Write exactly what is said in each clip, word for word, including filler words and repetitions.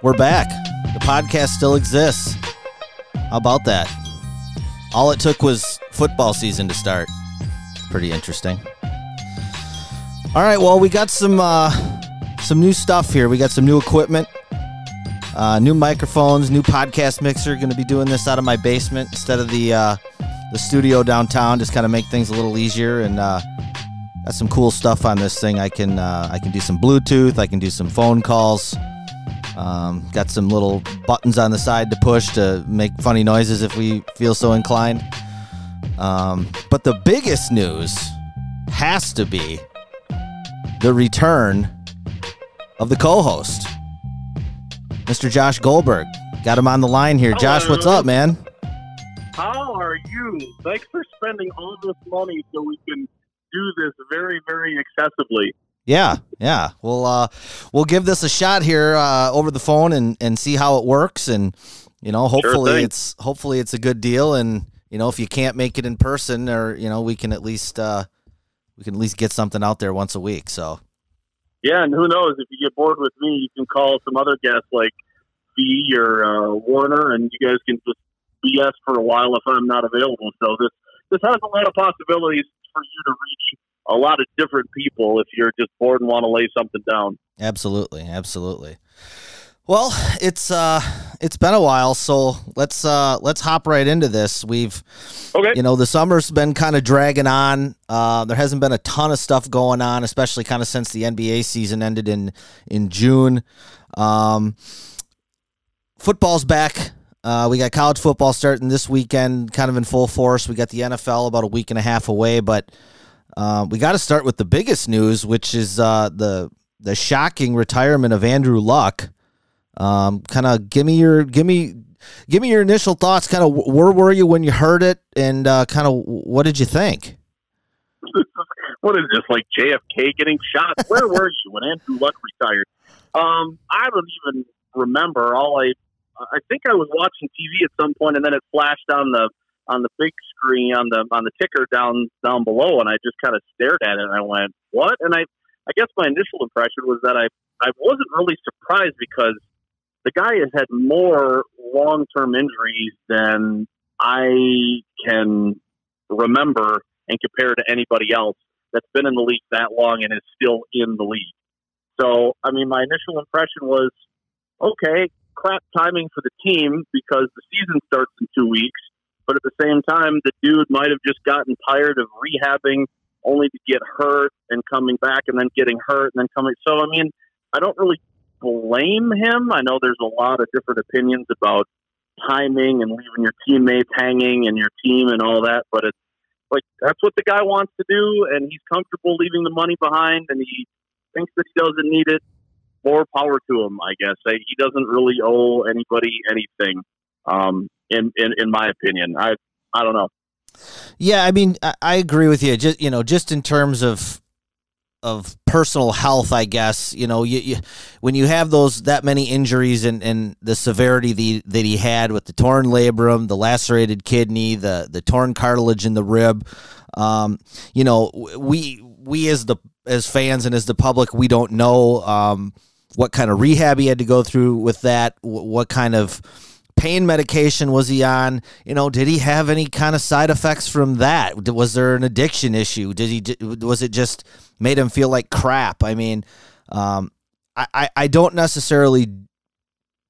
We're back. The podcast still exists. How about that? All it took was football season to start. Pretty interesting. All right, well, we got some uh, some new stuff here. We got some new equipment, uh, new microphones, new podcast mixer. Going to be doing this out of my basement instead of the uh, the studio downtown. Just kind of make things a little easier. And uh, got some cool stuff on this thing. I can uh, I can do some Bluetooth. I can do some phone calls. Um, got some little buttons on the side to push to make funny noises if we feel so inclined. Um, but the biggest news has to be the return of the co-host, Mister Josh Goldberg. Got him on the line here. Hello. Josh, what's up, man? How are you? Thanks for spending all this money so we can do this very, very accessibly. Yeah, yeah. We'll uh, we'll give this a shot here uh, over the phone and, and see how it works, and you know, hopefully sure it's hopefully it's a good deal. And you know, if you can't make it in person, or you know, we can at least uh, we can at least get something out there once a week. So yeah, and who knows? If you get bored with me, you can call some other guests like V or uh, Warner, and you guys can just B S for a while if I'm not available. So this this has a lot of possibilities for you to reach a lot of different people if you're just bored and want to lay something down. Absolutely. Absolutely. Well, it's, uh, it's been a while, so let's, uh, let's hop right into this. We've, okay. you know, the summer's been kind of dragging on. Uh, there hasn't been a ton of stuff going on, especially kind of since the N B A season ended in, in June. Um, football's back. Uh, we got college football starting this weekend, kind of in full force. We got the N F L about a week and a half away, but, Uh, we got to start with the biggest news, which is uh, the the shocking retirement of Andrew Luck. Um, kind of give me your give me give me your initial thoughts. Kind of where were you when you heard it, and uh, kind of what did you think? What is this, like J F K getting shot? Where were you when Andrew Luck retired? Um, I don't even remember. All I I think I was watching T V at some point, and then it flashed on the. on the big screen on the, on the ticker down, down below. And I just kind of stared at it and I went, what? And I, I guess my initial impression was that I, I wasn't really surprised because the guy has had more long-term injuries than I can remember and compare to anybody else that's been in the league that long and is still in the league. So, I mean, my initial impression was, okay, crap timing for the team because the season starts in two weeks. But at the same time, the dude might have just gotten tired of rehabbing only to get hurt and coming back and then getting hurt and then coming. So, I mean, I don't really blame him. I know there's a lot of different opinions about timing and leaving your teammates hanging and your team and all that. But it's like, that's what the guy wants to do. And he's comfortable leaving the money behind and he thinks that he doesn't need it. More power to him, I guess. He doesn't really owe anybody anything. Um, In, in, in my opinion, I, I don't know. Yeah. I mean, I, I agree with you. Just, you know, just in terms of, of personal health, I guess, you know, you, you when you have those, that many injuries and, and the severity the, that he had with the torn labrum, the lacerated kidney, the, the torn cartilage in the rib, um, you know, we, we as the, as fans and as the public, we don't know, um, what kind of rehab he had to go through with that, what kind of pain medication was he on? You know, did he have any kind of side effects from that? Was there an addiction issue? Did he? Was it just made him feel like crap? I mean, um, I I don't necessarily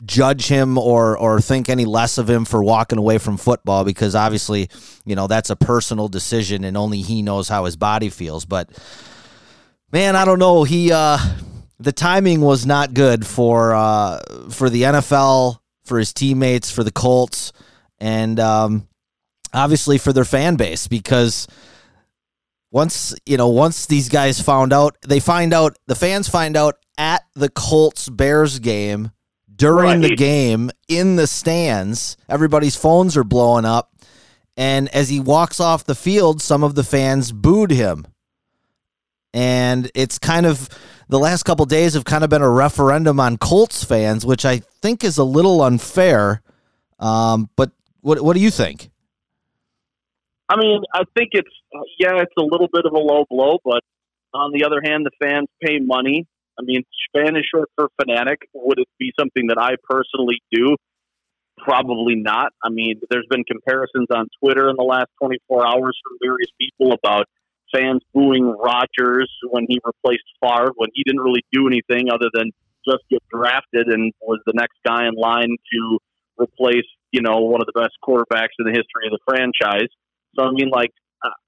judge him or or think any less of him for walking away from football because obviously, you know, that's a personal decision and only he knows how his body feels. But man, I don't know. He uh, the timing was not good for uh, for the N F L. For his teammates, for the Colts, and um, obviously for their fan base because Once, you know, once these guys found out, they find out, the fans find out at the Colts-Bears game, during right. the game, in the stands, everybody's phones are blowing up. And as he walks off the field, some of the fans booed him. And it's kind of, the last couple of days have kind of been a referendum on Colts fans, which I think is a little unfair. Um, but what what do you think? I mean, I think it's, yeah, it's a little bit of a low blow, but on the other hand, the fans pay money. I mean, Spanish short for fanatic. Would it be something that I personally do? Probably not. I mean, there's been comparisons on Twitter in the last twenty-four hours from various people about fans booing Rodgers when he replaced Favre, when he didn't really do anything other than just get drafted and was the next guy in line to replace, you know, one of the best quarterbacks in the history of the franchise. So, I mean, like,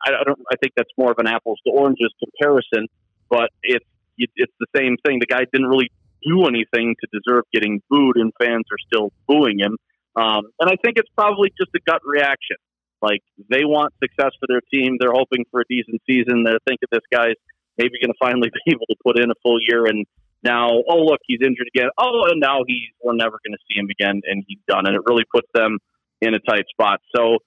I don't. I think that's more of an apples to oranges comparison, but it's it's the same thing. The guy didn't really do anything to deserve getting booed, and fans are still booing him. Um, and I think it's probably just a gut reaction. Like, they want success for their team. They're hoping for a decent season. They're thinking this guy's maybe going to finally be able to put in a full year. And now, oh, look, he's injured again. Oh, and now he's we're never going to see him again. And he's done. And it really puts them in a tight spot. So,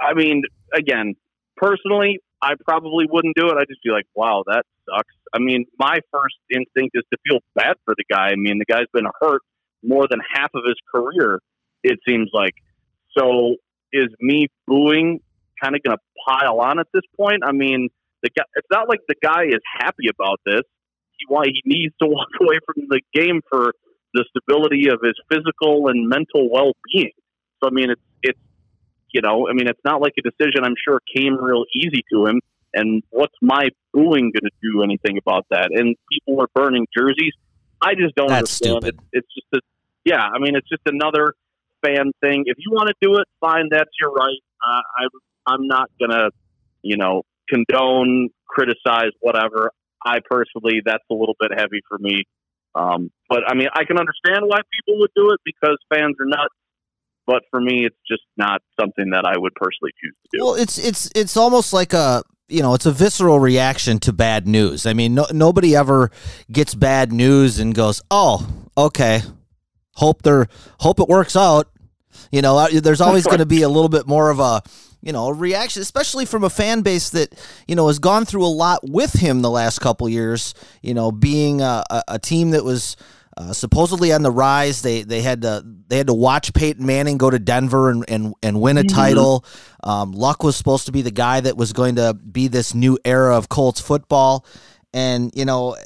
I mean, again, personally, I probably wouldn't do it. I'd just be like, wow, that sucks. I mean, my first instinct is to feel bad for the guy. I mean, the guy's been hurt more than half of his career, it seems like. So is me booing kind of going to pile on at this point? I mean, the guy, it's not like the guy is happy about this. He, why, he needs to walk away from the game for the stability of his physical and mental well-being. So, I mean, it's, it's you know, I mean, it's not like a decision I'm sure came real easy to him. And what's my booing going to do anything about that? And people are burning jerseys. I just don't That's understand. Stupid. It, it's just, a, yeah, I mean, it's just another fan thing. If you want to do it, fine, that's your right. Uh, I'm, I'm not going to, you know, condone, criticize, whatever. I personally, that's a little bit heavy for me. Um, but, I mean, I can understand why people would do it because fans are nuts. But for me, it's just not something that I would personally choose to do. Well, it's it's it's almost like a, you know, it's a visceral reaction to bad news. I mean, no, nobody ever gets bad news and goes, "Oh, okay, hope they're hope it works out." You know, there's always going to be a little bit more of a, you know, a reaction, especially from a fan base that, you know, has gone through a lot with him the last couple years. You know, being a, a, a team that was. Uh, supposedly on the rise, they they had to they had to watch Peyton Manning go to Denver and and, and win a mm-hmm. title. Um, Luck was supposed to be the guy that was going to be this new era of Colts football, and you know,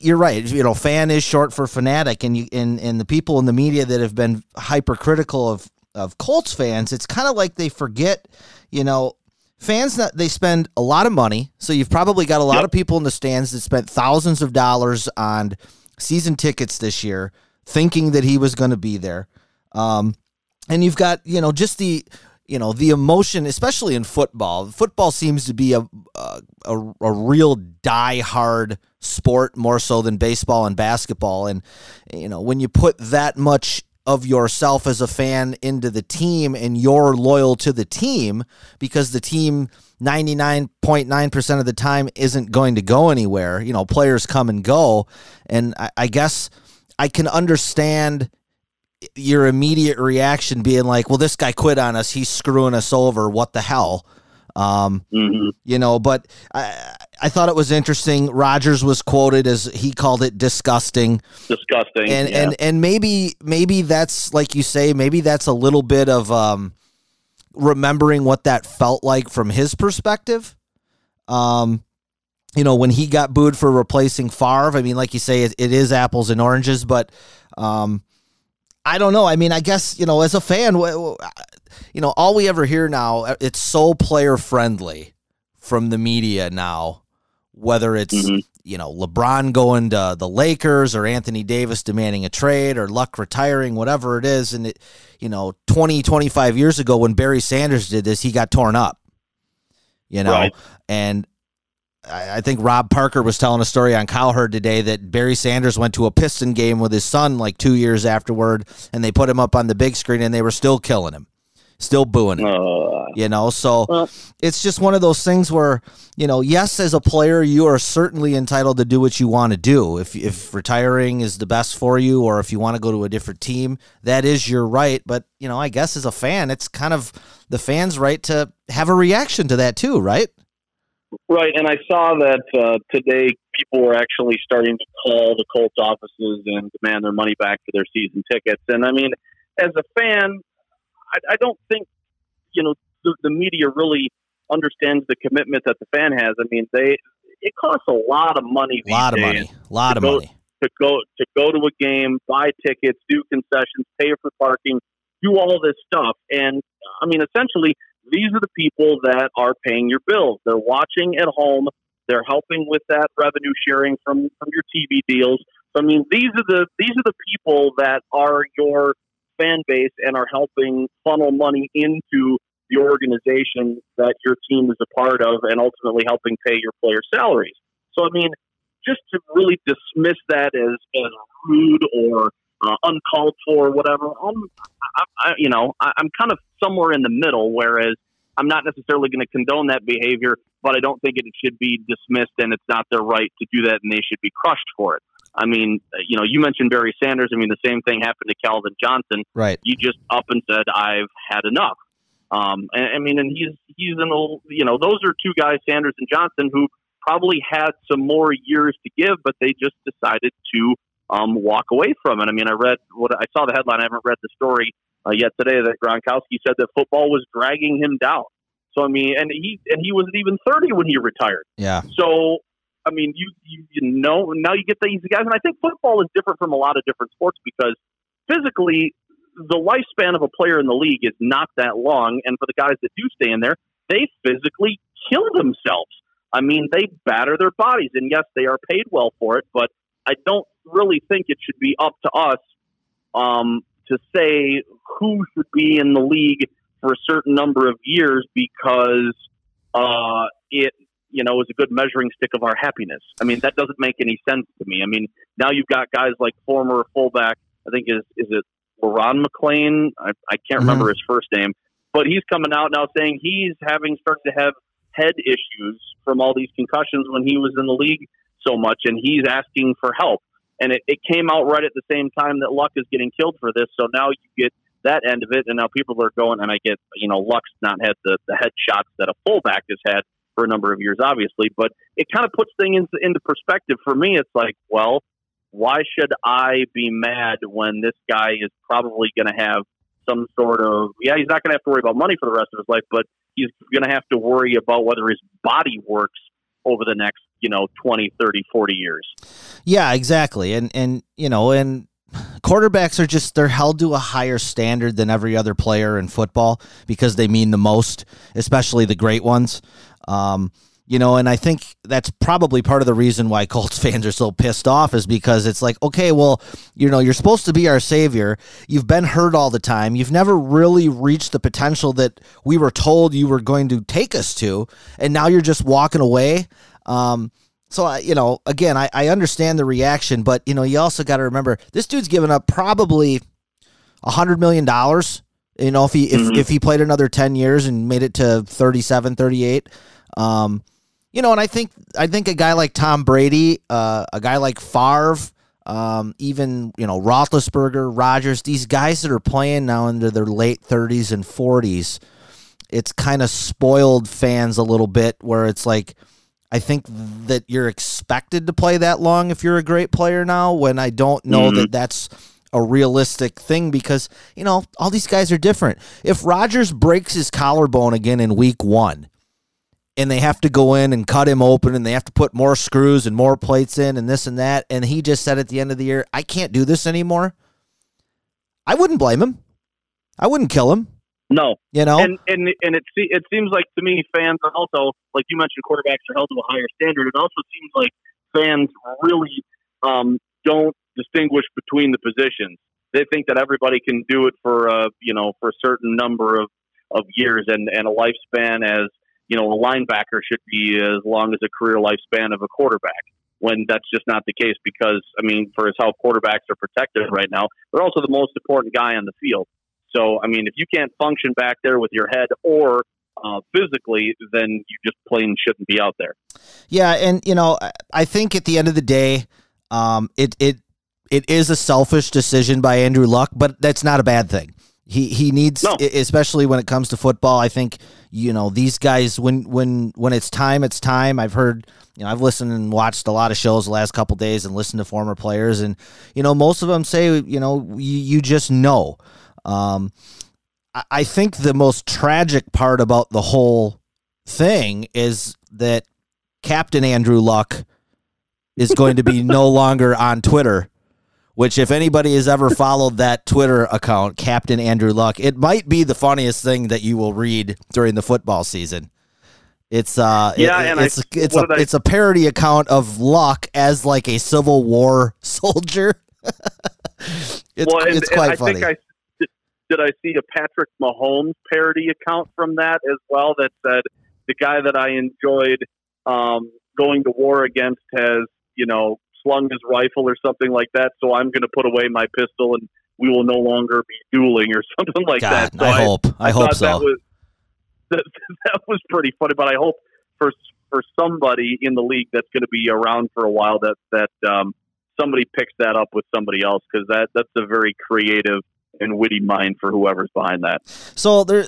you're right. You know, fan is short for fanatic, and you and, and the people in the media that have been hypercritical of of Colts fans, it's kind of like they forget, you know. Fans, that they spend a lot of money, so you've probably got a lot yep. of people in the stands that spent thousands of dollars on season tickets this year, thinking that he was going to be there. Um, and you've got, you know, just the, you know, the emotion, especially in football. Football seems to be a, a, a, a real diehard sport more so than baseball and basketball. And, you know, when you put that much of yourself as a fan into the team and you're loyal to the team because the team ninety-nine point nine percent of the time isn't going to go anywhere. You know, players come and go. And I, I guess I can understand your immediate reaction being like, well, this guy quit on us. He's screwing us over. What the hell? Um, mm-hmm. You know, but I, I thought it was interesting. Rodgers was quoted as he called it disgusting, disgusting. And, yeah. and, and maybe, maybe that's like you say, maybe that's a little bit of, um, remembering what that felt like from his perspective. Um, you know, when he got booed for replacing Favre, I mean, like you say, it, it is apples and oranges, but, um, I don't know. I mean, I guess, you know, as a fan, you know, all we ever hear now, it's so player friendly from the media now, whether it's, mm-hmm. you know, LeBron going to the Lakers or Anthony Davis demanding a trade or Luck retiring, whatever it is. And, it, you know, twenty, twenty-five years ago when Barry Sanders did this, he got torn up, you know, right. and I think Rob Parker was telling a story on Cowherd today that Barry Sanders went to a Piston game with his son like two years afterward, and they put him up on the big screen, and they were still killing him. still booing it, uh, you know? So uh, it's just one of those things where, you know, yes, as a player, you are certainly entitled to do what you want to do. If, if retiring is the best for you, or if you want to go to a different team, that is your right. But, you know, I guess as a fan, it's kind of the fans' right to have a reaction to that too, right? Right, and I saw that uh, today people were actually starting to call the Colts offices and demand their money back for their season tickets. And, I mean, as a fan, I, I don't think, you know, the, the media really understands the commitment that the fan has. I mean, they it costs a lot of money. A lot of money. A lot of money. To go, to go to a game, buy tickets, do concessions, pay for parking, do all this stuff. And, I mean, essentially – these are the people that are paying your bills. They're watching at home. They're helping with that revenue sharing from, from your T V deals. So, I mean, these are the these are the people that are your fan base and are helping funnel money into the organization that your team is a part of, and ultimately helping pay your player salaries. So, I mean, just to really dismiss that as, as rude or Uh, uncalled for, or whatever. Um, I, I, you know, I, I'm kind of somewhere in the middle. Whereas I'm not necessarily going to condone that behavior, but I don't think it should be dismissed, and it's not their right to do that, and they should be crushed for it. I mean, you know, you mentioned Barry Sanders. I mean, the same thing happened to Calvin Johnson. Right. He just up and said, "I've had enough." Um, and, I mean, and he's he's an old. You know, those are two guys, Sanders and Johnson, who probably had some more years to give, but they just decided to Um, walk away from it. I mean, I read what I saw the headline. I haven't read the story uh, yet today that Gronkowski said that football was dragging him down. So I mean, and he and he wasn't even thirty when he retired. Yeah. So I mean, you you, you know, now you get these guys, and I think football is different from a lot of different sports because physically, the lifespan of a player in the league is not that long, and for the guys that do stay in there, they physically kill themselves. I mean, they batter their bodies, and yes, they are paid well for it, but I don't really think it should be up to us um, to say who should be in the league for a certain number of years because uh, it, you know, is a good measuring stick of our happiness. I mean, that doesn't make any sense to me. I mean, now you've got guys like former fullback, I think is is it Leron McClain? I, I can't mm-hmm. remember his first name, but he's coming out now saying he's having started to have head issues from all these concussions when he was in the league so much, and he's asking for help. And it, it came out right at the same time that Luck is getting killed for this. So now you get that end of it, and now people are going, and I get, you know, Luck's not had the, the head shots that a fullback has had for a number of years, obviously. But it kind of puts things into, into perspective. For me, it's like, well, why should I be mad when this guy is probably going to have some sort of, yeah, he's not going to have to worry about money for the rest of his life, but he's going to have to worry about whether his body works over the next, you know, twenty, thirty, forty years. Yeah, exactly. And, and, you know, and quarterbacks are just, they're held to a higher standard than every other player in football because they mean the most, especially the great ones. Um, you know, and I think that's probably part of the reason why Colts fans are so pissed off is because it's like, okay, well, you know, you're supposed to be our savior. You've been hurt all the time. You've never really reached the potential that we were told you were going to take us to. And now you're just walking away. Um, so, I, you know, again, I, I understand the reaction, but, you know, you also got to remember this dude's given up probably a hundred million dollars. You know, if he, if, mm-hmm. if he played another ten years and made it to thirty-seven, thirty-eight, um, you know, and I think I think a guy like Tom Brady, uh, a guy like Favre, um, even, you know, Roethlisberger, Rodgers, these guys that are playing now into their late thirties and forties, it's kind of spoiled fans a little bit where it's like, I think that you're expected to play that long if you're a great player now, when I don't know mm-hmm. that that's a realistic thing because, you know, all these guys are different. If Rodgers breaks his collarbone again in week one, and they have to go in and cut him open and they have to put more screws and more plates in and this and that. And he just said at the end of the year, I can't do this anymore. I wouldn't blame him. I wouldn't kill him. No. You know? And and, and it it seems like to me fans are also, like you mentioned, quarterbacks are held to a higher standard. It also seems like fans really um, don't distinguish between the positions. They think that everybody can do it for, uh, you know, for a certain number of, of years and, and a lifespan as, you know, a linebacker should be as long as a career lifespan of a quarterback when that's just not the case because, I mean, for as how quarterbacks are protected right now, they're also the most important guy on the field. So, I mean, if you can't function back there with your head or uh, physically, then you just plain shouldn't be out there. Yeah, and, you know, I think at the end of the day, um, it it it is a selfish decision by Andrew Luck, but that's not a bad thing. He he needs, no. especially when it comes to football, I think, you know, these guys, when when when it's time, it's time. I've heard, you know, I've listened and watched a lot of shows the last couple of days and listened to former players. And, you know, most of them say, you know, you, you just know. Um, I, I think the most tragic part about the whole thing is that Captain Andrew Luck is going to be no longer on Twitter. Which, if anybody has ever followed that Twitter account, Captain Andrew Luck, it might be the funniest thing that you will read during the football season. It's uh, yeah, it, and it's I, it's a I, it's a parody account of Luck as like a Civil War soldier. it's well, and, it's quite and I funny. Think I, did, did I see a Patrick Mahomes parody account from that as well? That said, the guy that I enjoyed um, going to war against has, you know, slung his rifle or something like that, so I'm going to put away my pistol and we will no longer be dueling or something like God, that. So I hope. I, I, I hope so. That was, that, that was pretty funny, but I hope for for somebody in the league that's going to be around for a while that that um, somebody picks that up with somebody else, because that, that's a very creative and witty mind for whoever's behind that. So there,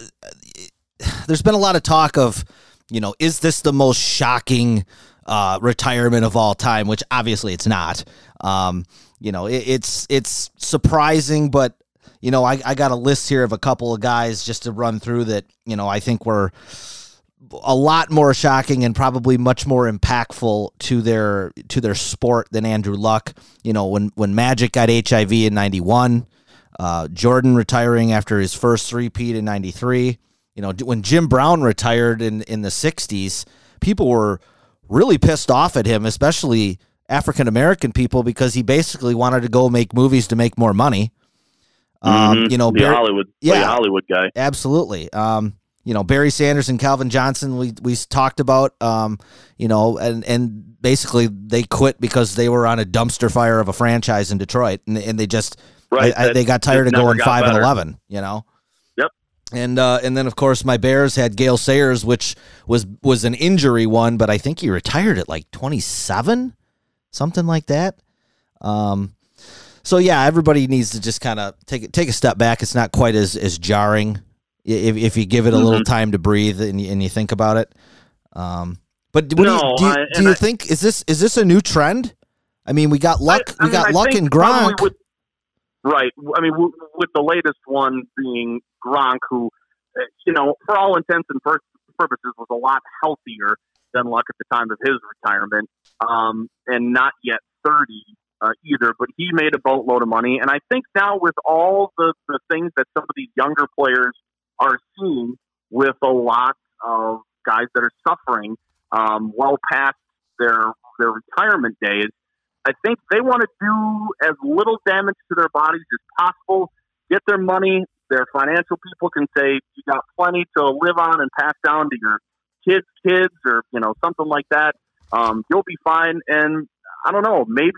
there's been a lot of talk of, you know, is this the most shocking Uh, retirement of all time, which obviously it's not. Um, you know, it, it's it's surprising, but, you know, I, I got a list here of a couple of guys just to run through that, you know, I think were a lot more shocking and probably much more impactful to their to their sport than Andrew Luck. You know, when, when Magic got H I V in ninety-one, uh, Jordan retiring after his first three-peat in ninety-three, you know, when Jim Brown retired in, in the sixties, people were really pissed off at him, especially African-American people, because he basically wanted to go make movies to make more money. Um, mm-hmm. You know, the Barry, Hollywood, yeah, the Hollywood guy. Absolutely. Um, you know, Barry Sanders and Calvin Johnson, we, we talked about, um, you know, and, and basically they quit because they were on a dumpster fire of a franchise in Detroit. And, and they just, right, I, they got tired of going five and eleven, you know? And uh, and then, of course, my Bears had Gale Sayers, which was was an injury one, but I think he retired at like twenty-seven, something like that. Um, so, yeah, everybody needs to just kind of take take a step back. It's not quite as, as jarring if, if you give it a mm-hmm. little time to breathe and you, and you think about it. Um, but what no, do you, do you, I, do you I, think is this is this a new trend? I mean, we got Luck, I, I we got mean, Luck and Gronk. With, right. I mean, w- with the latest one being Gronk, who, you know, for all intents and purposes was a lot healthier than Luck at the time of his retirement, um, and not yet thirty uh, either, but he made a boatload of money. And I think now with all the, the things that some of these younger players are seeing, with a lot of guys that are suffering um, well past their their retirement days, I think they want to do as little damage to their bodies as possible, get their money. Their financial people can say, you got plenty to live on and pass down to your kids' kids, or, you know, something like that. Um, you'll be fine. And I don't know, maybe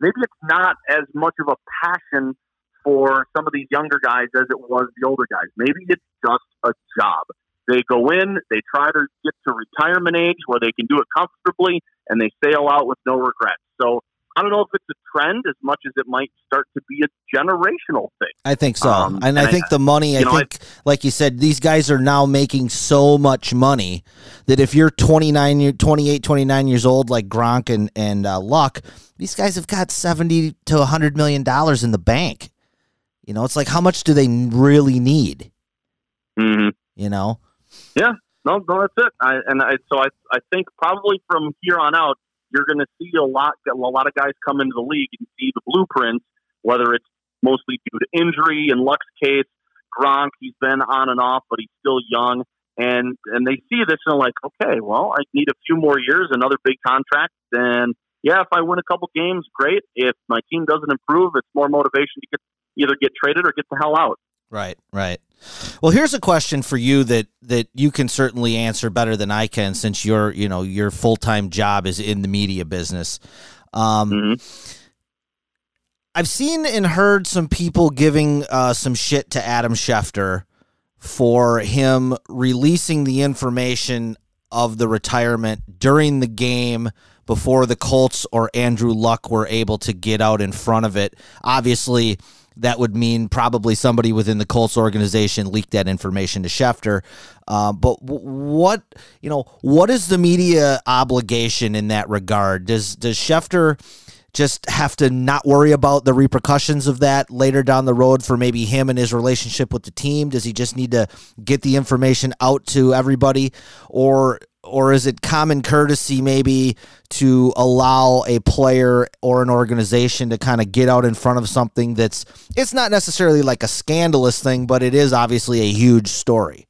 maybe it's not as much of a passion for some of these younger guys as it was the older guys. Maybe it's just a job. They go in, they try to get to retirement age where they can do it comfortably, and they sail out with no regrets. So I don't know if it's a trend as much as it might start to be a generational thing. I think so. Um, and, and I think I, the money, I know, think, I, like you said, these guys are now making so much money that if you're twenty-nine, twenty-eight, twenty-nine years old, like Gronk and, and uh, Luck, these guys have got seventy to one hundred million dollars in the bank. You know, it's like, how much do they really need? Mm-hmm. You know? Yeah. No, no, that's it. I, and I, so I, I think probably from here on out, you're going to see a lot a lot of guys come into the league and see the blueprints, whether it's mostly due to injury. In Luck's case, Gronk, he's been on and off, but he's still young. And and they see this and they're like, okay, well, I need a few more years, another big contract. And, yeah, if I win a couple games, great. If my team doesn't improve, it's more motivation to get either get traded or get the hell out. Right, right. Well, here's a question for you that, that you can certainly answer better than I can, since your you know your full time job is in the media business. Um, mm-hmm. I've seen and heard some people giving uh, some shit to Adam Schefter for him releasing the information of the retirement during the game before the Colts or Andrew Luck were able to get out in front of it. Obviously, that would mean probably somebody within the Colts organization leaked that information to Schefter. Uh, but what, you know, what is the media obligation in that regard? Does, does Schefter just have to not worry about the repercussions of that later down the road for maybe him and his relationship with the team? Does he just need to get the information out to everybody? Or or is it common courtesy maybe to allow a player or an organization to kind of get out in front of something that's, it's not necessarily like a scandalous thing, but it is obviously a huge story?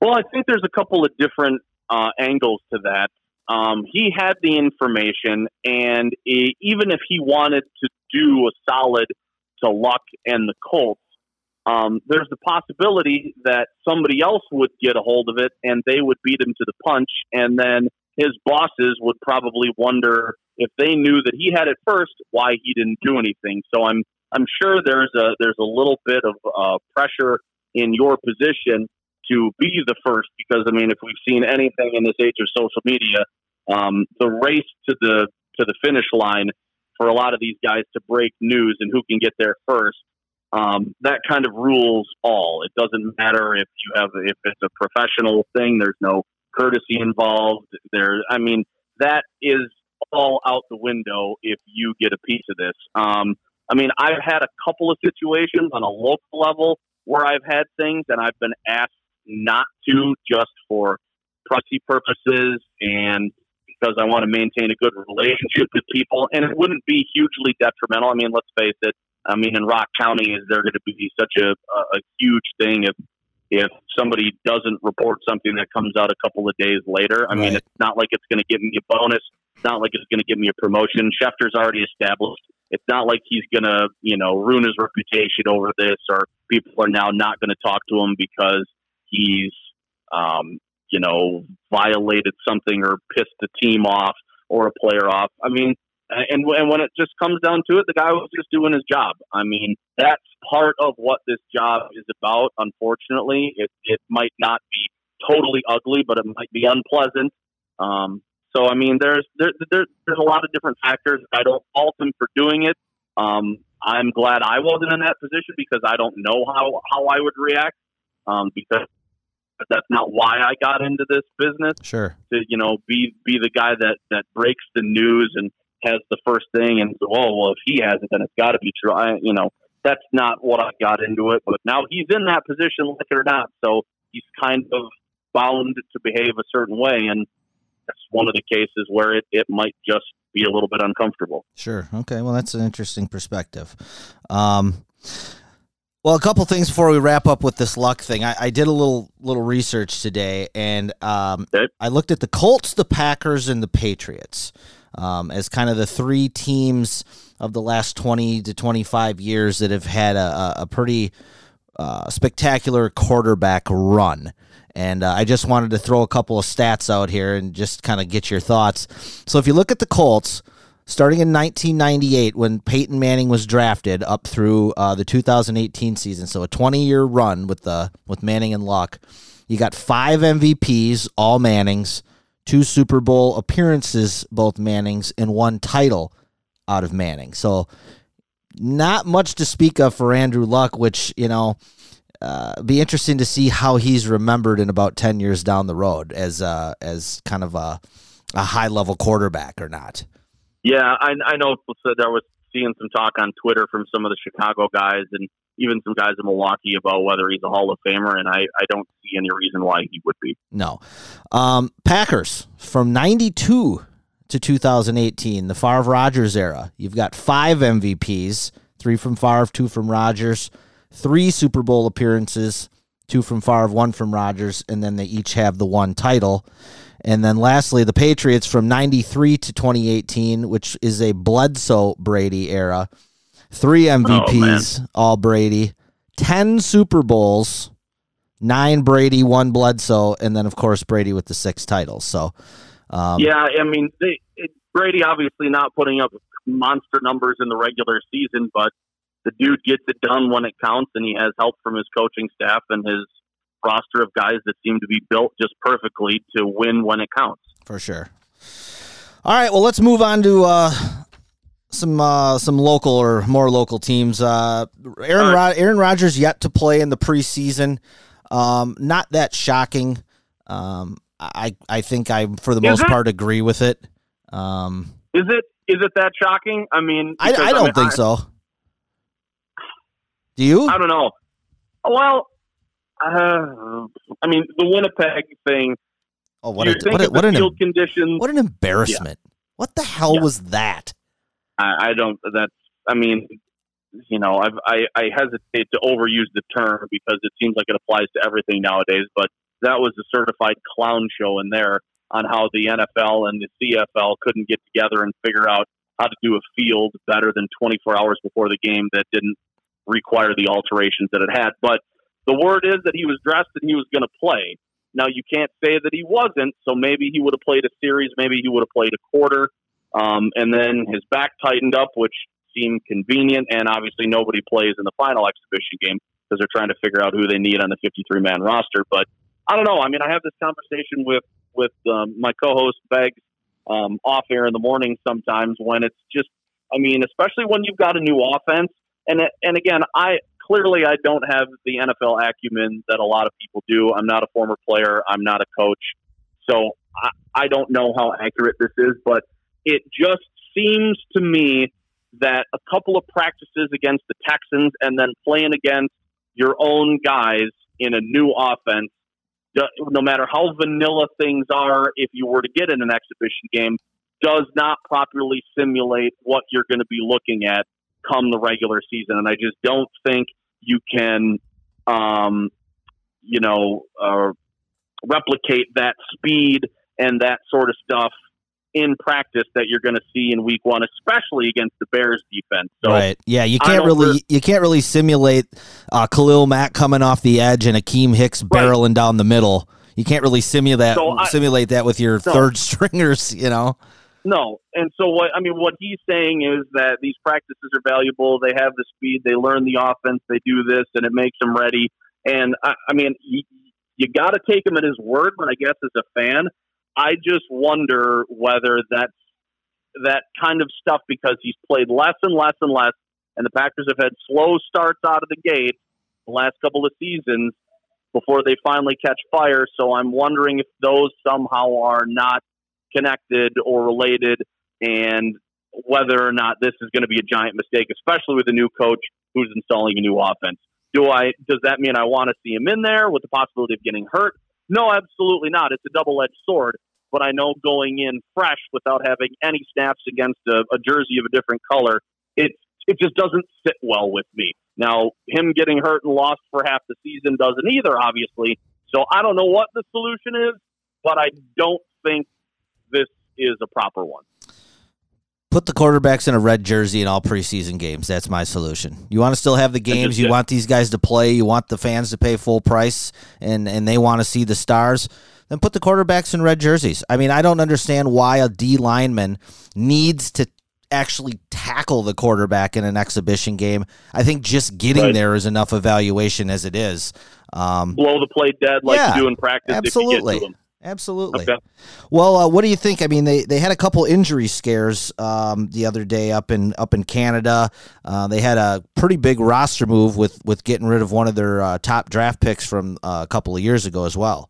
Well, I think there's a couple of different uh, angles to that. Um, he had the information, and it, even if he wanted to do a solid to Luck and the Colts, um, there's the possibility that somebody else would get a hold of it, and they would beat him to the punch, and then his bosses would probably wonder if they knew that he had it first, why he didn't do anything. So I'm I'm sure there's a there's a little bit of uh, pressure in your position to be the first, because I mean, if we've seen anything in this age of social media, um, the race to the to the finish line for a lot of these guys to break news and who can get there first, um, that kind of rules all. It doesn't matter if you have if it's a professional thing. There's no courtesy involved. There, I mean, that is all out the window if you get a piece of this. Um, I mean, I've had a couple of situations on a local level where I've had things and I've been asked not to, just for privacy purposes and because I want to maintain a good relationship with people. And it wouldn't be hugely detrimental. I mean, let's face it. I mean, in Rock County, is there going to be such a, a huge thing if if somebody doesn't report something that comes out a couple of days later? I mean, right. It's not like it's going to give me a bonus. It's not like it's going to give me a promotion. Schefter's already established. It's not like he's going to, you know, ruin his reputation over this, or people are now not going to talk to him because he's, um, you know, violated something or pissed the team off or a player off. I mean, and, and when it just comes down to it, the guy was just doing his job. I mean, that's part of what this job is about, unfortunately. It, it might not be totally ugly, but it might be unpleasant. Um, so, I mean, there's, there, there, there's a lot of different factors. I don't fault him for doing it. Um, I'm glad I wasn't in that position because I don't know how, how I would react, um, because that's not why I got into this business. Sure. To, you know, be be the guy that, that breaks the news and has the first thing and, oh, well, if he has it, then it's got to be true. I, you know, that's not what I got into it. But now he's in that position, like it or not. So he's kind of bound to behave a certain way. And that's one of the cases where it, it might just be a little bit uncomfortable. Sure. Okay. Well, that's an interesting perspective. Um Well, a couple things before we wrap up with this Luck thing. I, I did a little little research today, and um, okay. I looked at the Colts, the Packers, and the Patriots um, as kind of the three teams of the last twenty to twenty-five years that have had a, a pretty uh, spectacular quarterback run. And uh, I just wanted to throw a couple of stats out here and just kind of get your thoughts. So if you look at the Colts, starting in nineteen ninety-eight when Peyton Manning was drafted up through uh, the two thousand eighteen season, so a twenty-year run with the with Manning and Luck, you got five M V Ps, all Mannings, two Super Bowl appearances, both Mannings, and one title out of Manning. So not much to speak of for Andrew Luck, which, you know, uh, be interesting to see how he's remembered in about ten years down the road as, uh, as kind of a, a high-level quarterback or not. Yeah, I, I know there was seeing some talk on Twitter from some of the Chicago guys and even some guys in Milwaukee about whether he's a Hall of Famer, and I, I don't see any reason why he would be. No. Um, Packers, from ninety-two to two thousand eighteen, the Favre-Rodgers era, you've got five M V Ps, three from Favre, two from Rodgers, three Super Bowl appearances, two from Favre, one from Rodgers, and then they each have the one title. And then lastly, the Patriots from ninety-three to twenty eighteen, which is a Bledsoe-Brady era. Three M V Ps, oh, all Brady. Ten Super Bowls, nine Brady, one Bledsoe, and then, of course, Brady with the six titles. So, um, yeah, I mean, they, it, Brady obviously not putting up monster numbers in the regular season, but the dude gets it done when it counts, and he has help from his coaching staff and his roster of guys that seem to be built just perfectly to win when it counts. For sure. All right, well, let's move on to uh, some uh, some local or more local teams. Uh, Aaron Rod- Aaron Rodgers yet to play in the preseason. Um, not that shocking. Um, I I think I for the is most it? part agree with it. Um, is it is it that shocking? I mean, I, I don't I mean, think I, so. Do you? I don't know. Well, uh, I mean, the Winnipeg thing. Oh, what, a, what, a, what an field conditions. What an embarrassment! Yeah. What the hell yeah. was that? I, I don't. That's. I mean, you know, I've, I I hesitate to overuse the term because it seems like it applies to everything nowadays. But that was a certified clown show in there on how the N F L and the C F L couldn't get together and figure out how to do a field better than twenty-four hours before the game that didn't require the alterations that it had. But the word is that he was dressed and he was going to play. Now, you can't say that he wasn't, so maybe he would have played a series, maybe he would have played a quarter, um, and then his back tightened up, which seemed convenient, and obviously nobody plays in the final exhibition game because they're trying to figure out who they need on the fifty-three man roster. But I don't know. I mean, I have this conversation with, with um, my co-host, Beggs, um, off air in the morning sometimes when it's just, I mean, especially when you've got a new offense, and and again, I clearly I don't have the N F L acumen that a lot of people do. I'm not a former player. I'm not a coach. So I, I don't know how accurate this is, but it just seems to me that a couple of practices against the Texans and then playing against your own guys in a new offense, no matter how vanilla things are, if you were to get in an exhibition game, does not properly simulate what you're going to be looking at come the regular season. And I just don't think you can, um, you know, uh, replicate that speed and that sort of stuff in practice that you're going to see in week one, especially against the Bears defense. So, right. Yeah. You can't really, you can't really simulate uh, Khalil Mack coming off the edge and Akeem Hicks right. barreling down the middle. You can't really simulate that, so I, simulate that with your so, third stringers, you know? No, and so what I mean, what he's saying is that these practices are valuable. They have the speed. They learn the offense. They do this, and it makes them ready. And, I, I mean, you, you got to take him at his word, but I guess as a fan, I just wonder whether that's that kind of stuff, because he's played less and less and less, and the Packers have had slow starts out of the gate the last couple of seasons before they finally catch fire. So I'm wondering if those somehow are not connected or related, and whether or not this is going to be a giant mistake, especially with a new coach who's installing a new offense. Do I? Does that mean I want to see him in there with the possibility of getting hurt? No, absolutely not. It's a double-edged sword, but I know going in fresh without having any snaps against a, a jersey of a different color, it it just doesn't sit well with me. Now, him getting hurt and lost for half the season doesn't either, obviously. So I don't know what the solution is, but I don't think this is a proper one. Put the quarterbacks in a red jersey in all preseason games. That's my solution. You want to still have the games. You want these guys to play. You want the fans to pay full price, and, and they want to see the stars. Then put the quarterbacks in red jerseys. I mean, I don't understand why a D lineman needs to actually tackle the quarterback in an exhibition game. I think just getting right. there is enough evaluation as it is. Um, Blow the play dead like yeah, you do in practice. Absolutely. If you get to them. Absolutely. Okay. Well, uh, what do you think? I mean, they, they had a couple injury scares um, the other day up in up in Canada. Uh, they had a pretty big roster move with, with getting rid of one of their uh, top draft picks from uh, a couple of years ago as well.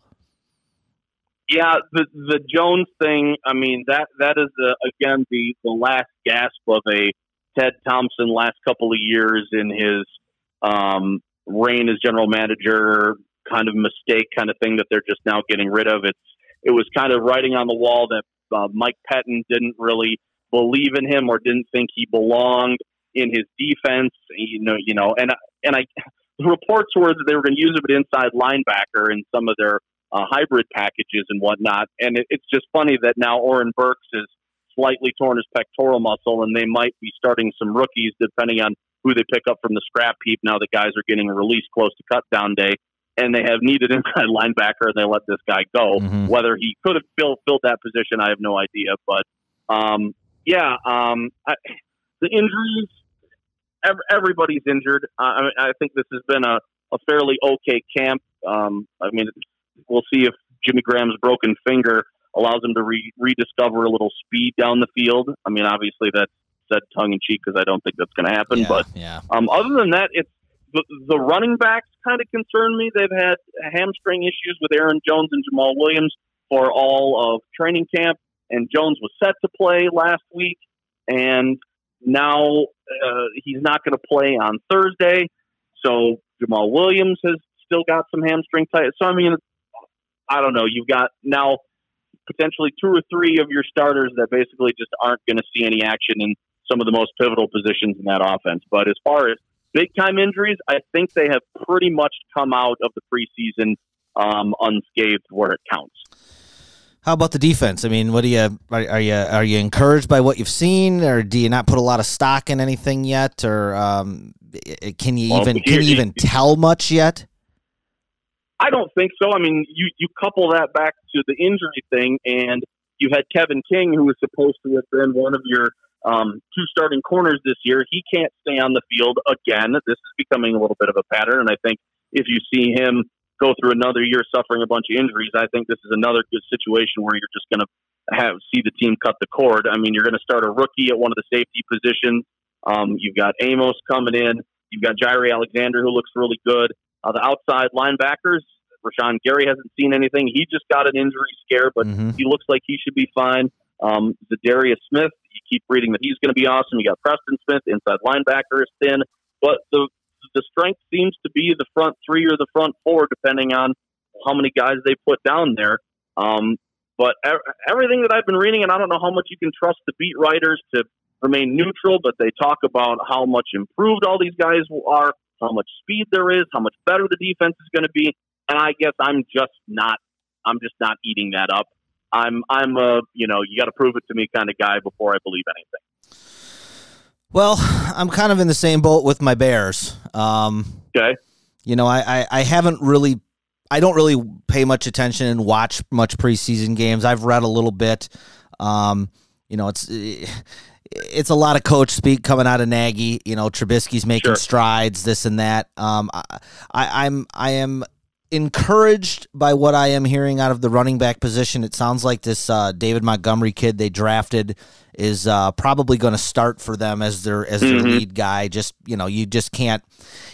Yeah, the the Jones thing. I mean, that that is the, again the, the last gasp of a Ted Thompson last couple of years in his um, reign as general manager. Kind of mistake kind of thing that they're just now getting rid of. It's, it was kind of writing on the wall that uh, Mike Pettine didn't really believe in him or didn't think he belonged in his defense. You know, you know, and, and I, the reports were that they were going to use him at inside linebacker in some of their uh, hybrid packages and whatnot. And it, it's just funny that now Oren Burks has slightly torn his pectoral muscle and they might be starting some rookies depending on who they pick up from the scrap heap. Now the guys are getting released close to cut down day. And they have needed inside linebacker, and they let this guy go. Mm-hmm. Whether he could have filled, filled that position, I have no idea. But, um, yeah, um, I, the injuries, ev- everybody's injured. Uh, I mean, I think this has been a, a fairly okay camp. Um, I mean, we'll see if Jimmy Graham's broken finger allows him to re- rediscover a little speed down the field. I mean, obviously that's said tongue-in-cheek because I don't think that's going to happen. Yeah, but yeah. Um, other than that, it's the, the running backs kind of concern me. They've had hamstring issues with Aaron Jones and Jamal Williams for all of training camp, and Jones was set to play last week, and now uh, he's not going to play on Thursday. So Jamal Williams has still got some hamstring tight. So, I mean, I don't know. You've got now potentially two or three of your starters that basically just aren't going to see any action in some of the most pivotal positions in that offense. But as far as big-time injuries, I think they have pretty much come out of the preseason um, unscathed where it counts. How about the defense? I mean, what do you are, are you are you encouraged by what you've seen, or do you not put a lot of stock in anything yet, or um, can you well, even can you even tell much yet? I don't think so. I mean, you, you couple that back to the injury thing, and you had Kevin King, who was supposed to have been one of your um, two starting corners this year. He can't stay on the field again. This is becoming a little bit of a pattern, and I think if you see him go through another year suffering a bunch of injuries, I think this is another good situation where you're just going to have see the team cut the cord. I mean, you're going to start a rookie at one of the safety positions. Um, you've got Amos coming in. You've got Jaire Alexander, who looks really good. Uh, the outside linebackers, Rashawn Gary hasn't seen anything. He just got an injury scare, but mm-hmm. he looks like he should be fine. Um, Zadarius Smith, you keep reading that he's going to be awesome. You got Preston Smith, inside linebacker is thin. But the the strength seems to be the front three or the front four, depending on how many guys they put down there. Um, but ev- everything that I've been reading, and I don't know how much you can trust the beat writers to remain neutral, but they talk about how much improved all these guys are, how much speed there is, how much better the defense is going to be. And I guess I'm just not, I'm just not eating that up. I'm, I'm a, you know, you got to prove it to me kind of guy before I believe anything. Well, I'm kind of in the same boat with my Bears. Um, okay. You know, I, I, I haven't really, I don't really pay much attention and watch much preseason games. I've read a little bit. Um, you know, it's, it's a lot of coach speak coming out of Nagy. You know, Trubisky's making sure. strides, this and that. Um, I, I, I'm, I am. encouraged by what I am hearing out of the running back position. It sounds like this uh, David Montgomery kid they drafted is uh, probably going to start for them as their as mm-hmm. their lead guy. Just you know, you just can't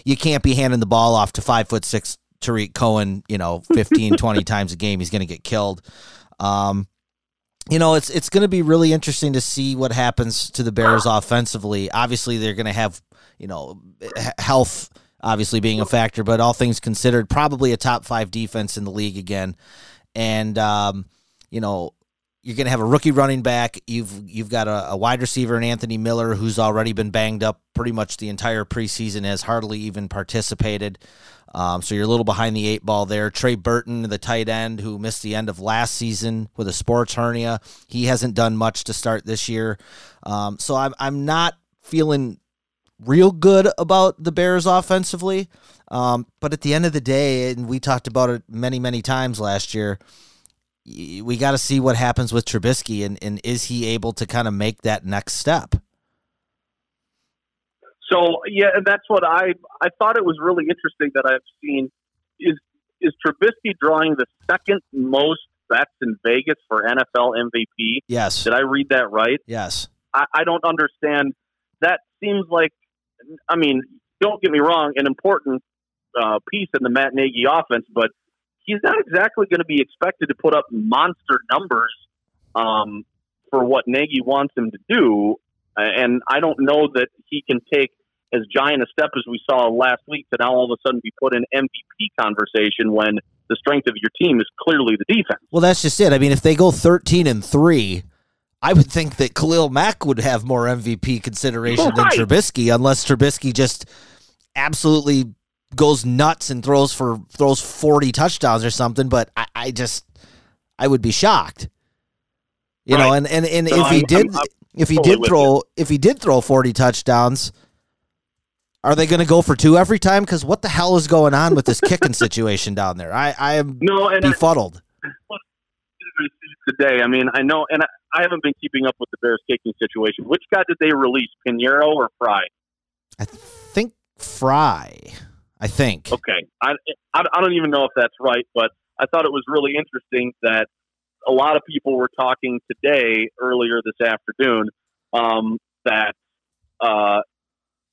you can't be handing the ball off to five foot six Tariq Cohen. You know, fifteen twenty times a game, he's going to get killed. Um, you know, it's it's going to be really interesting to see what happens to the Bears offensively. Obviously, they're going to have you know health. Obviously being a factor, but all things considered, probably a top five defense in the league again. And, um, you know, you're going to have a rookie running back. You've you've got a, a wide receiver in Anthony Miller, who's already been banged up pretty much the entire preseason, has hardly even participated. Um, so you're a little behind the eight ball there. Trey Burton, the tight end, who missed the end of last season with a sports hernia. He hasn't done much to start this year. Um, so I'm, I'm not feeling real good about the Bears offensively. Um, but at the end of the day, and we talked about it many, many times last year, we got to see what happens with Trubisky and, and is he able to kind of make that next step? So, yeah, that's what I, I thought it was really interesting that I've seen is, is Trubisky drawing the second most bets in Vegas for N F L M V P. Yes. Did I read that right? Yes. I, I don't understand. That seems like, I mean, don't get me wrong, an important uh, piece in the Matt Nagy offense, but he's not exactly going to be expected to put up monster numbers um, for what Nagy wants him to do. And I don't know that he can take as giant a step as we saw last week to now all of a sudden be put in M V P conversation when the strength of your team is clearly the defense. Well, that's just it. I mean, if they go thirteen and three, I would think that Khalil Mack would have more M V P consideration well, than right. Trubisky, unless Trubisky just absolutely goes nuts and throws for throws forty touchdowns or something. But I, I just, I would be shocked, you right. know. And and, and so if I'm, he did, I'm, I'm if he totally did throw, if he did throw forty touchdowns, are they going to go for two every time? Because what the hell is going on with this kicking situation down there? I, I am no, and befuddled. I, today. I mean, I know, and I, I haven't been keeping up with the Bears kicking situation. Which guy did they release, Pinheiro or Fry? I think Fry. I think. Okay. I, I, I don't even know if that's right, but I thought it was really interesting that a lot of people were talking today, earlier this afternoon, um, that uh,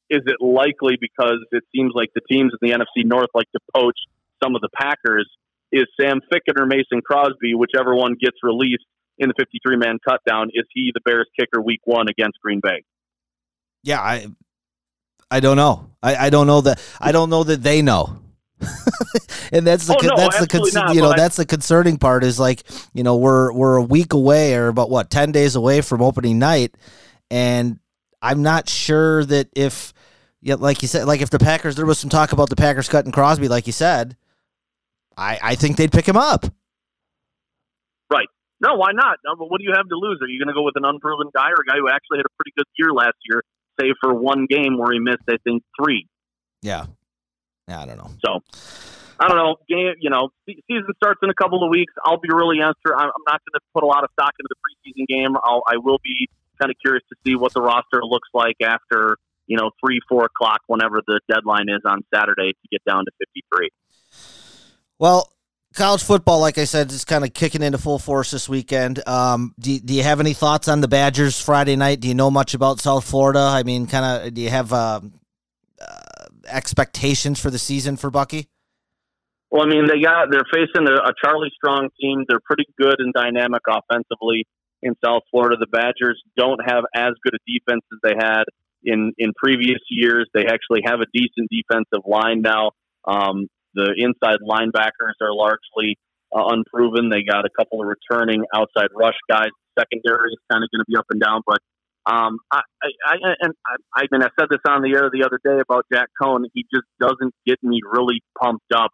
is it likely, because it seems like the teams in the N F C North like to poach some of the Packers, is Sam Ficken or Mason Crosby, whichever one gets released in the fifty-three man cutdown, is he the Bears kicker week one against Green Bay? Yeah, I I don't know. I, I don't know that I don't know that they know. And that's the oh, no, that's the con- not, you know I- that's the concerning part, is like, you know, we're we're a week away, or about what, ten days away from opening night, and I'm not sure that if yeah, like you said, like if the Packers, there was some talk about the Packers cutting Crosby, like you said, I, I think they'd pick him up. Right. No, why not? No, but what do you have to lose? Are you going to go with an unproven guy, or a guy who actually had a pretty good year last year, save for one game where he missed, I think, three? Yeah. Yeah, I don't know. So, I don't know. Game, you know, season starts in a couple of weeks. I'll be really unsure. I'm not going to put a lot of stock into the preseason game. I'll, I will be kind of curious to see what the roster looks like after, you know, three, four o'clock, whenever the deadline is on Saturday to get down to fifty-three. Well, college football, like I said, is kind of kicking into full force this weekend. Um, do, do you have any thoughts on the Badgers Friday night? Do you know much about South Florida? I mean, kind of, do you have uh, uh, expectations for the season for Bucky? Well, I mean, they got, they're facing a, a Charlie Strong team. They're pretty good and dynamic offensively in South Florida. The Badgers don't have as good a defense as they had in, in previous years. They actually have a decent defensive line now. Um, The inside linebackers are largely uh, unproven. They got a couple of returning outside rush guys. Secondary is kind of going to be up and down, but um, I, I, I and I, I mean, I said this on the air the other day about Jack Cohn. He just doesn't get me really pumped up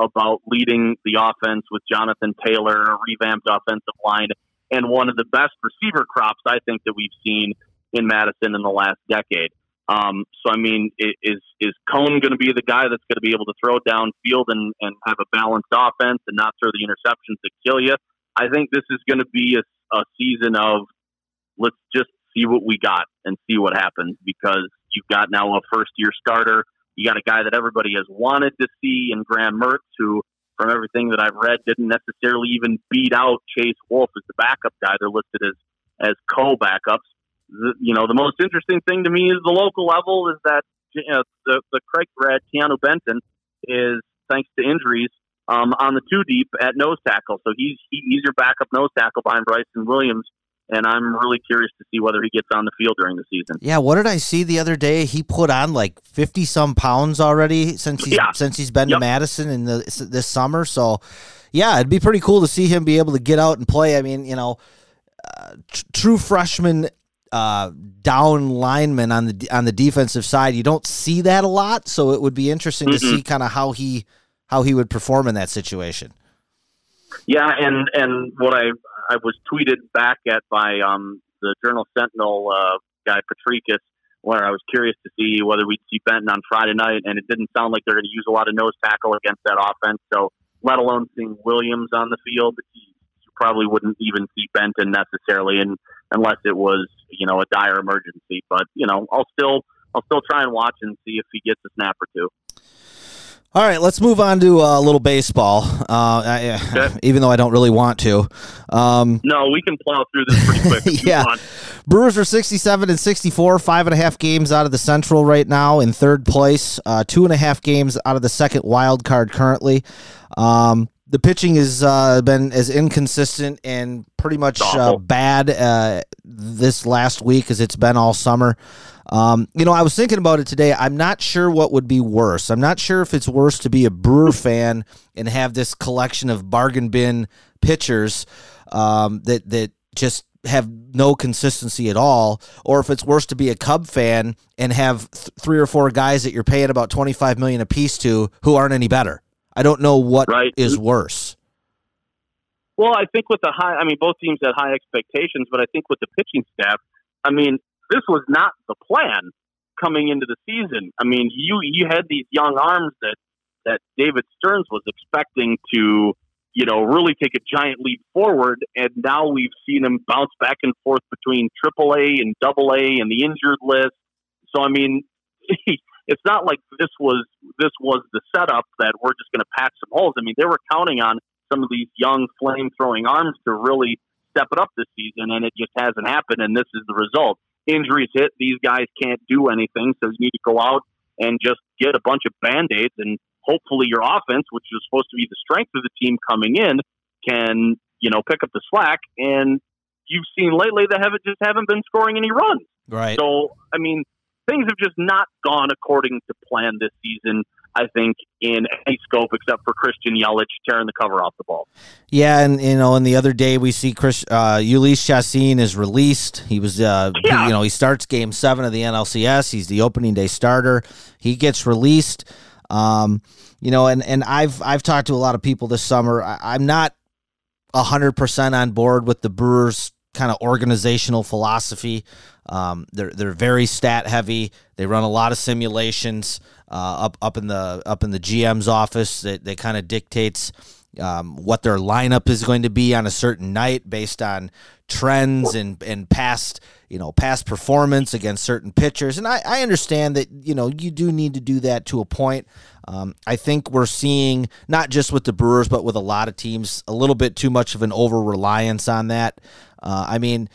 about leading the offense with Jonathan Taylor, a revamped offensive line, and one of the best receiver crops I think that we've seen in Madison in the last decade. Um, so, I mean, is is Cohn going to be the guy that's going to be able to throw downfield and, and have a balanced offense and not throw the interceptions that kill you? I think this is going to be a, a season of let's just see what we got and see what happens, because you've got now a first-year starter. You got a guy that everybody has wanted to see in Graham Mertz, who, from everything that I've read, didn't necessarily even beat out Chase Wolf as the backup guy. They're listed as, as co-backups. The, you know, the most interesting thing to me is the local level is that, you know, the, the Craig grad, Keeanu Benton, is, thanks to injuries, um, on the two-deep at nose tackle. So he's, he, he's your backup nose tackle behind Bryson Williams, and I'm really curious to see whether he gets on the field during the season. Yeah, what did I see the other day? He put on like fifty-some pounds already since he's, yeah. since he's been yep. to Madison in the, this summer. So, yeah, it'd be pretty cool to see him be able to get out and play. I mean, you know, uh, tr- true freshman Uh, down lineman on the on the defensive side, you don't see that a lot, so it would be interesting mm-hmm. to see kind of how he how he would perform in that situation. Yeah, and and what I I was tweeted back at by um, the Journal Sentinel uh, guy Patricus, where I was curious to see whether we'd see Benton on Friday night, and it didn't sound like they're going to use a lot of nose tackle against that offense. So, let alone seeing Williams on the field, you probably wouldn't even see Benton necessarily, and unless it was, you know, a dire emergency. But, you know, I'll still I'll still try and watch and see if he gets a snap or two. All right, let's move on to a uh, little baseball, uh, I, okay. even though I don't really want to. Um, no, we can plow through this pretty quick. If yeah. you want. Brewers are sixty-seven and sixty-four, five and a half games out of the Central right now in third place, uh, two and a half games out of the second wild card currently. Um The pitching has uh, been as inconsistent and pretty much uh, bad uh, this last week as it's been all summer. Um, you know, I was thinking about it today. I'm not sure what would be worse. I'm not sure if it's worse to be a Brewer fan and have this collection of bargain bin pitchers um, that that just have no consistency at all, or if it's worse to be a Cub fan and have th- three or four guys that you're paying about twenty-five million dollars apiece to who aren't any better. I don't know what right. is worse. Well, I think with the high, I mean, both teams had high expectations, but I think with the pitching staff, I mean, this was not the plan coming into the season. I mean, you you had these young arms that, that David Stearns was expecting to you know, really take a giant leap forward. And now we've seen him bounce back and forth between triple A and double A and the injured list. So, I mean, it's not like this was this was the setup that we're just going to patch some holes. I mean, they were counting on some of these young flame-throwing arms to really step it up this season, and it just hasn't happened, and this is the result. Injuries hit. These guys can't do anything, so you need to go out and just get a bunch of Band-Aids, and hopefully your offense, which was supposed to be the strength of the team coming in, can, you know, pick up the slack. And you've seen lately they haven't just haven't been scoring any runs. Right. So, I mean, things have just not gone according to plan this season, I think, in any scope except for Christian Yelich tearing the cover off the ball. Yeah, and you know, and the other day we see Chris uh, Ulysses Chacin is released. He was, uh, yeah. you know, he starts Game Seven of the N L C S. He's the opening day starter. He gets released. Um, you know, and and I've I've talked to a lot of people this summer. I, I'm not a hundred percent on board with the Brewers' kind of organizational philosophy. Um, they're they're very stat heavy. They run a lot of simulations uh, up up in the up in the G M's office. That they, they kind of dictates um, what their lineup is going to be on a certain night based on trends and and past you know past performance against certain pitchers. And I, I understand that you know you do need to do that to a point. Um, I think we're seeing, not just with the Brewers but with a lot of teams, a little bit too much of an over reliance on that. Uh, I mean.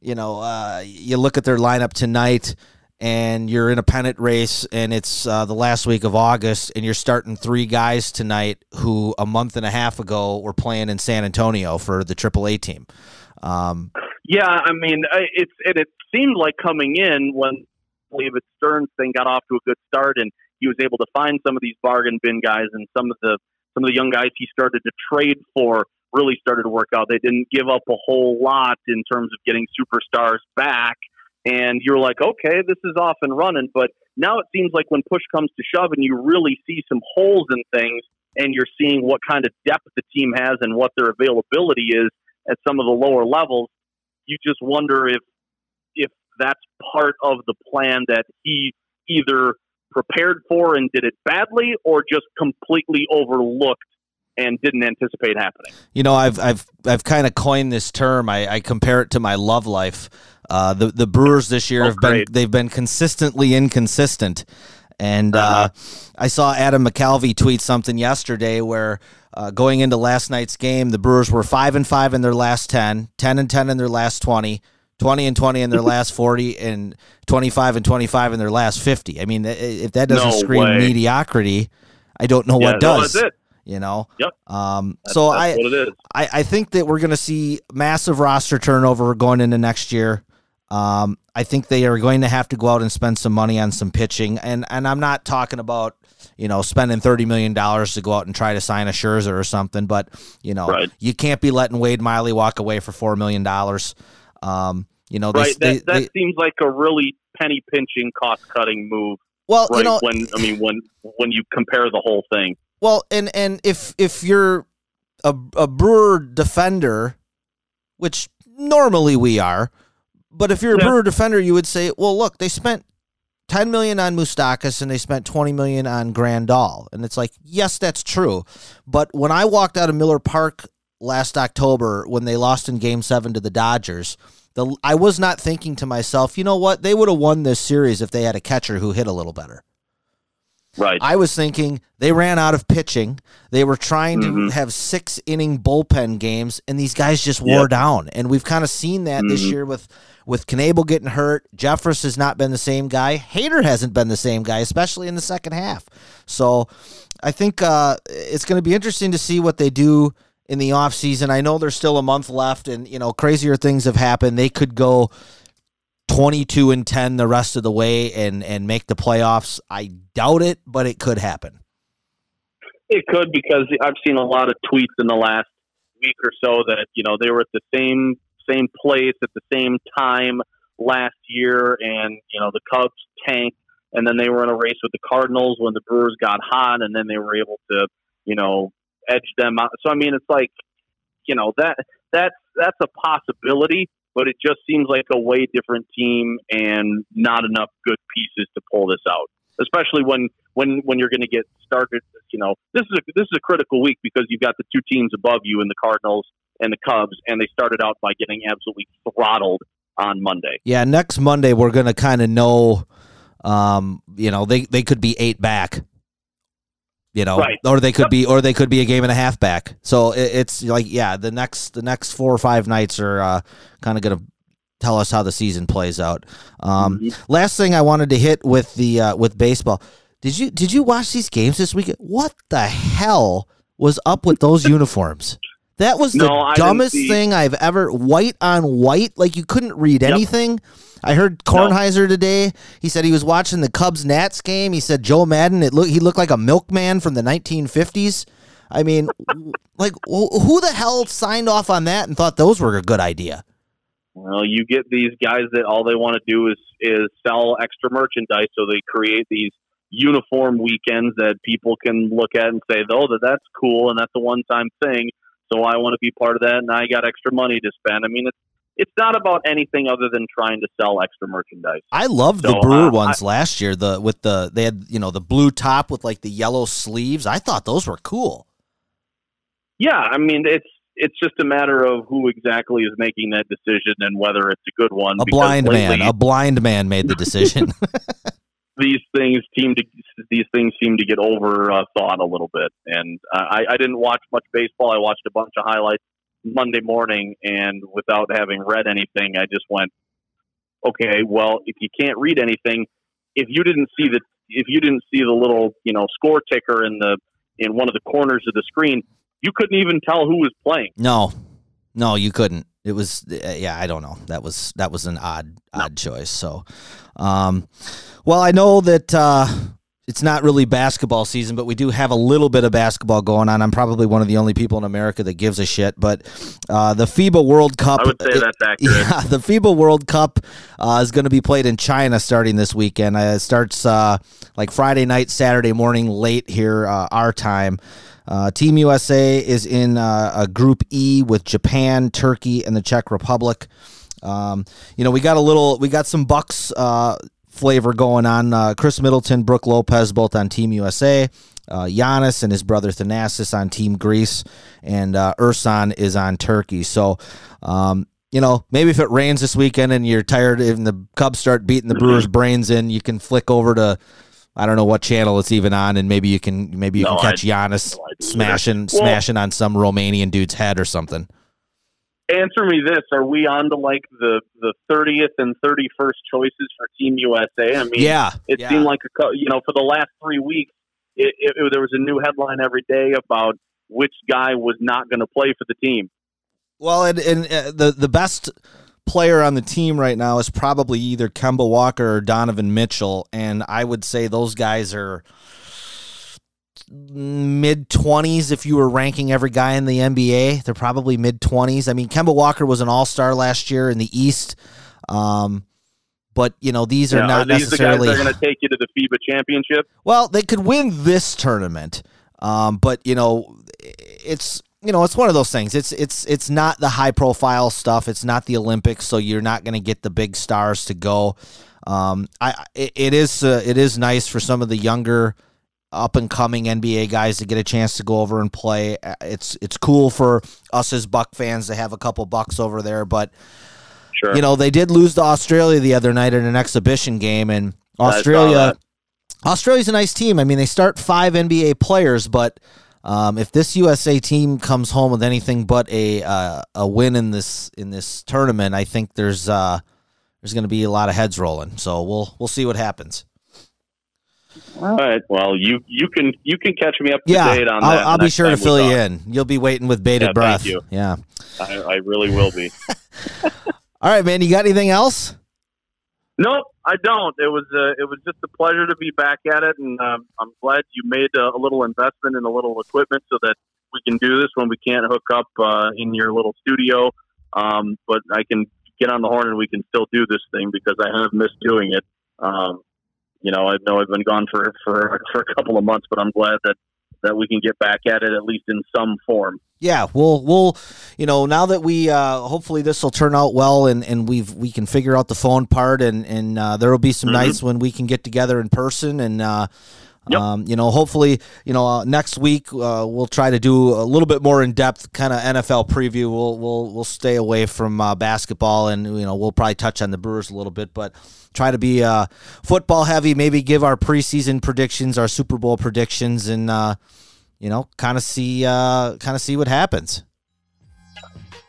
You know, uh, you look at their lineup tonight, and you're in a pennant race, and it's uh, the last week of August, and you're starting three guys tonight who a month and a half ago were playing in San Antonio for the triple A team. Um, yeah, I mean, it's and it seemed like coming in when David Stearns thing got off to a good start, and he was able to find some of these bargain bin guys, and some of the some of the young guys he started to trade for really started to work out. They didn't give up a whole lot in terms of getting superstars back. And you're like, okay, this is off and running. But now it seems like when push comes to shove and you really see some holes in things and you're seeing what kind of depth the team has and what their availability is at some of the lower levels, you just wonder if if that's part of the plan that he either prepared for and did it badly or just completely overlooked and didn't anticipate happening. You know, I've I've I've kind of coined this term. I, I compare it to my love life. Uh, the the Brewers this year oh, have great. been they've been consistently inconsistent. And uh-huh. uh, I saw Adam McAlvey tweet something yesterday where uh, going into last night's game, the Brewers were five and five in their last ten, ten and ten in their last twenty, twenty and twenty in their last forty, and twenty five and twenty five in their last fifty. I mean, if that doesn't no scream way. mediocrity, I don't know yeah, what does. No, that's it. You know, yep. um, so I, I, I think that we're going to see massive roster turnover going into next year. Um, I think they are going to have to go out and spend some money on some pitching. And, and I'm not talking about, you know, spending thirty million dollars to go out and try to sign a Scherzer or something, but you know, right. you can't be letting Wade Miley walk away for four million dollars. Um, you know, they, right. that, they, that they, seems like a really penny pinching cost cutting move. Well, right? you know, when, I mean, when, when you compare the whole thing. Well, and, and if if you're a, a Brewer defender, which normally we are, but if you're yeah. a Brewer defender, you would say, well, look, they spent ten million dollars on Moustakas and they spent twenty million dollars on Grandal. And it's like, yes, that's true. But when I walked out of Miller Park last October when they lost in Game seven to the Dodgers, the, I was not thinking to myself, you know what, they would have won this series if they had a catcher who hit a little better. Right. I was thinking they ran out of pitching. They were trying to mm-hmm. have six inning bullpen games, and these guys just wore yep. down. And we've kind of seen that mm-hmm. this year with with Knebel getting hurt. Jeffress has not been the same guy. Hader hasn't been the same guy, especially in the second half. So I think uh, it's going to be interesting to see what they do in the offseason. I know there's still a month left, and you know crazier things have happened. They could go twenty-two and ten the rest of the way and, and make the playoffs. I doubt it, but it could happen. It could, because I've seen a lot of tweets in the last week or so that, you know, they were at the same, same place at the same time last year. And, you know, the Cubs tanked, and then they were in a race with the Cardinals when the Brewers got hot, and then they were able to, you know, edge them out. So, I mean, it's like, you know, that, that's, that's a possibility. But it just seems like a way different team and not enough good pieces to pull this out. especially when when when you're going to get started. You know, this is a, this is a critical week because you've got the two teams above you in the Cardinals and the Cubs, and they started out by getting absolutely throttled on Monday. Yeah, next Monday we're going to kind of know. Um, you know, they they could be eight back. You know, right. or they could yep. be, or they could be a game and a half back. So it, it's like, yeah, the next the next four or five nights are uh, kind of going to tell us how the season plays out. Um, mm-hmm. Last thing I wanted to hit with the uh, with baseball. Did you did you watch these games this weekend? What the hell was up with those uniforms? That was the no, dumbest thing I've ever. White on white, like you couldn't read yep. anything. I heard Kornheiser no. today. He said he was watching the Cubs-Nats game. He said Joe Madden, it look, he looked like a milkman from the nineteen fifties. I mean, like, who the hell signed off on that and thought those were a good idea? Well, you get these guys that all they want to do is is sell extra merchandise, so they create these uniform weekends that people can look at and say, oh, that's cool, and that's a one-time thing, so I want to be part of that, and I got extra money to spend. I mean, it's It's not about anything other than trying to sell extra merchandise. I loved so, the Brewer uh, ones I, last year. The with the they had you know the blue top with like the yellow sleeves. I thought those were cool. Yeah, I mean it's it's just a matter of who exactly is making that decision and whether it's a good one. A blind lately, man, a blind man made the decision. these things seem to these things seem to get over uh, thought a little bit, and uh, I, I didn't watch much baseball. I watched a bunch of highlights Monday morning, and without having read anything, I just went, okay, well, if you can't read anything, if you didn't see the if you didn't see the little, you know, score ticker in the in one of the corners of the screen, you couldn't even tell who was playing. No. No, you couldn't. It was uh, yeah, I don't know. That was that was an odd odd no. choice. So, um well, I know that uh it's not really basketball season, but we do have a little bit of basketball going on. I'm probably one of the only people in America that gives a shit, but uh, the FIBA World Cup. I would say that's accurate. Yeah, the FIBA World Cup uh, is going to be played in China starting this weekend. Uh, it starts uh, like Friday night, Saturday morning, late here, uh, our time. Uh, Team U S A is in uh, a Group E with Japan, Turkey, and the Czech Republic. Um, you know, we got a little, we got some bucks. Uh, flavor going on. Uh, Chris Middleton, Brooke Lopez, both on Team U S A. Uh, Giannis and his brother Thanasis on Team Greece. And uh, Ersan is on Turkey. So, um, you know, maybe if it rains this weekend and you're tired and the Cubs start beating the Brewers' brains in, you can flick over to, I don't know what channel it's even on, and maybe you can maybe you no, can catch I, Giannis no, smashing, well, smashing on some Romanian dude's head or something. Answer me this: are we on to like the the thirtieth and thirty first choices for Team U S A? I mean, yeah, it yeah. seemed like a you know for the last three weeks, it, it, it, there was a new headline every day about which guy was not going to play for the team. Well, and, and uh, the the best player on the team right now is probably either Kemba Walker or Donovan Mitchell, and I would say those guys are mid twenties. If you were ranking every guy in the N B A, they're probably mid twenties. I mean, Kemba Walker was an all-star last year in the East, um, but, you know, these are yeah, not are these necessarily... the guys that are going to take you to the FIBA championship? Well, they could win this tournament, um, but, you know, it's... You know, it's one of those things. It's it's it's not the high-profile stuff. It's not the Olympics, so you're not going to get the big stars to go. Um, I it, it is uh, it is nice for some of the younger up-and-coming N B A guys to get a chance to go over and play. It's it's cool for us as Buck fans to have a couple Bucks over there, but, sure. you know, they did lose to Australia the other night in an exhibition game, and Australia Australia's a nice team. I mean, they start five N B A players, but um, if this U S A team comes home with anything but a uh, a win in this in this tournament, I think there's uh, there's going to be a lot of heads rolling. So we'll we'll see what happens. All right. Well, you you can you can catch me up to yeah, date on I'll, that. I'll be sure to fill you in. You'll be waiting with bated yeah, breath. Thank you. Yeah, I, I really will be. All right, man. You got anything else? Nope, I don't. It was uh, it was just a pleasure to be back at it, and um, I'm glad you made a, a little investment in a little equipment so that we can do this when we can't hook up uh, in your little studio. Um, but I can get on the horn and we can still do this thing because I have missed doing it. Um, You know, I know I've been gone for, for for a couple of months, but I'm glad that that we can get back at it, at least in some form. Yeah, we'll, we'll, you know, now that we, uh, hopefully this will turn out well, and, and we've, we can figure out the phone part, and, and, uh, there'll be some mm-hmm. nights when we can get together in person, and, uh, Yep. Um, you know, hopefully, you know, uh, next week uh, we'll try to do a little bit more in-depth kind of N F L preview. We'll we'll we'll stay away from uh, basketball, and you know we'll probably touch on the Brewers a little bit, but try to be uh, football heavy. Maybe give our preseason predictions, our Super Bowl predictions, and uh, you know, kind of see uh, kind of see what happens.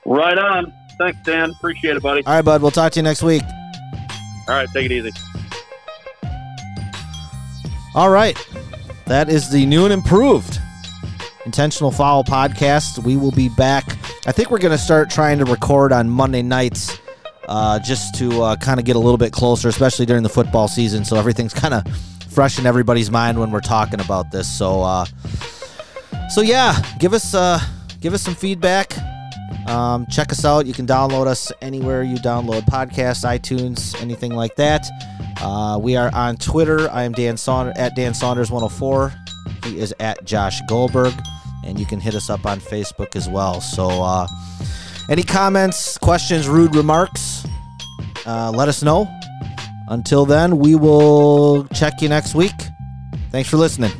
Right on. Thanks, Dan. Appreciate it, buddy. All right, bud. We'll talk to you next week. All right. Take it easy. All right, that is the new and improved Intentional Foul podcast. We will be back. I think we're going to start trying to record on Monday nights uh, just to uh, kind of get a little bit closer, especially during the football season, so everything's kind of fresh in everybody's mind when we're talking about this. So, uh, so yeah, give us, uh, give us some feedback. Um, check us out. You can download us anywhere you download podcasts, iTunes, anything like that. Uh, we are on Twitter. I am Dan Saunders, at Dan Saunders one oh four. He is at Josh Goldberg. And you can hit us up on Facebook as well. So uh, any comments, questions, rude remarks, uh, let us know. Until then, we will check you next week. Thanks for listening.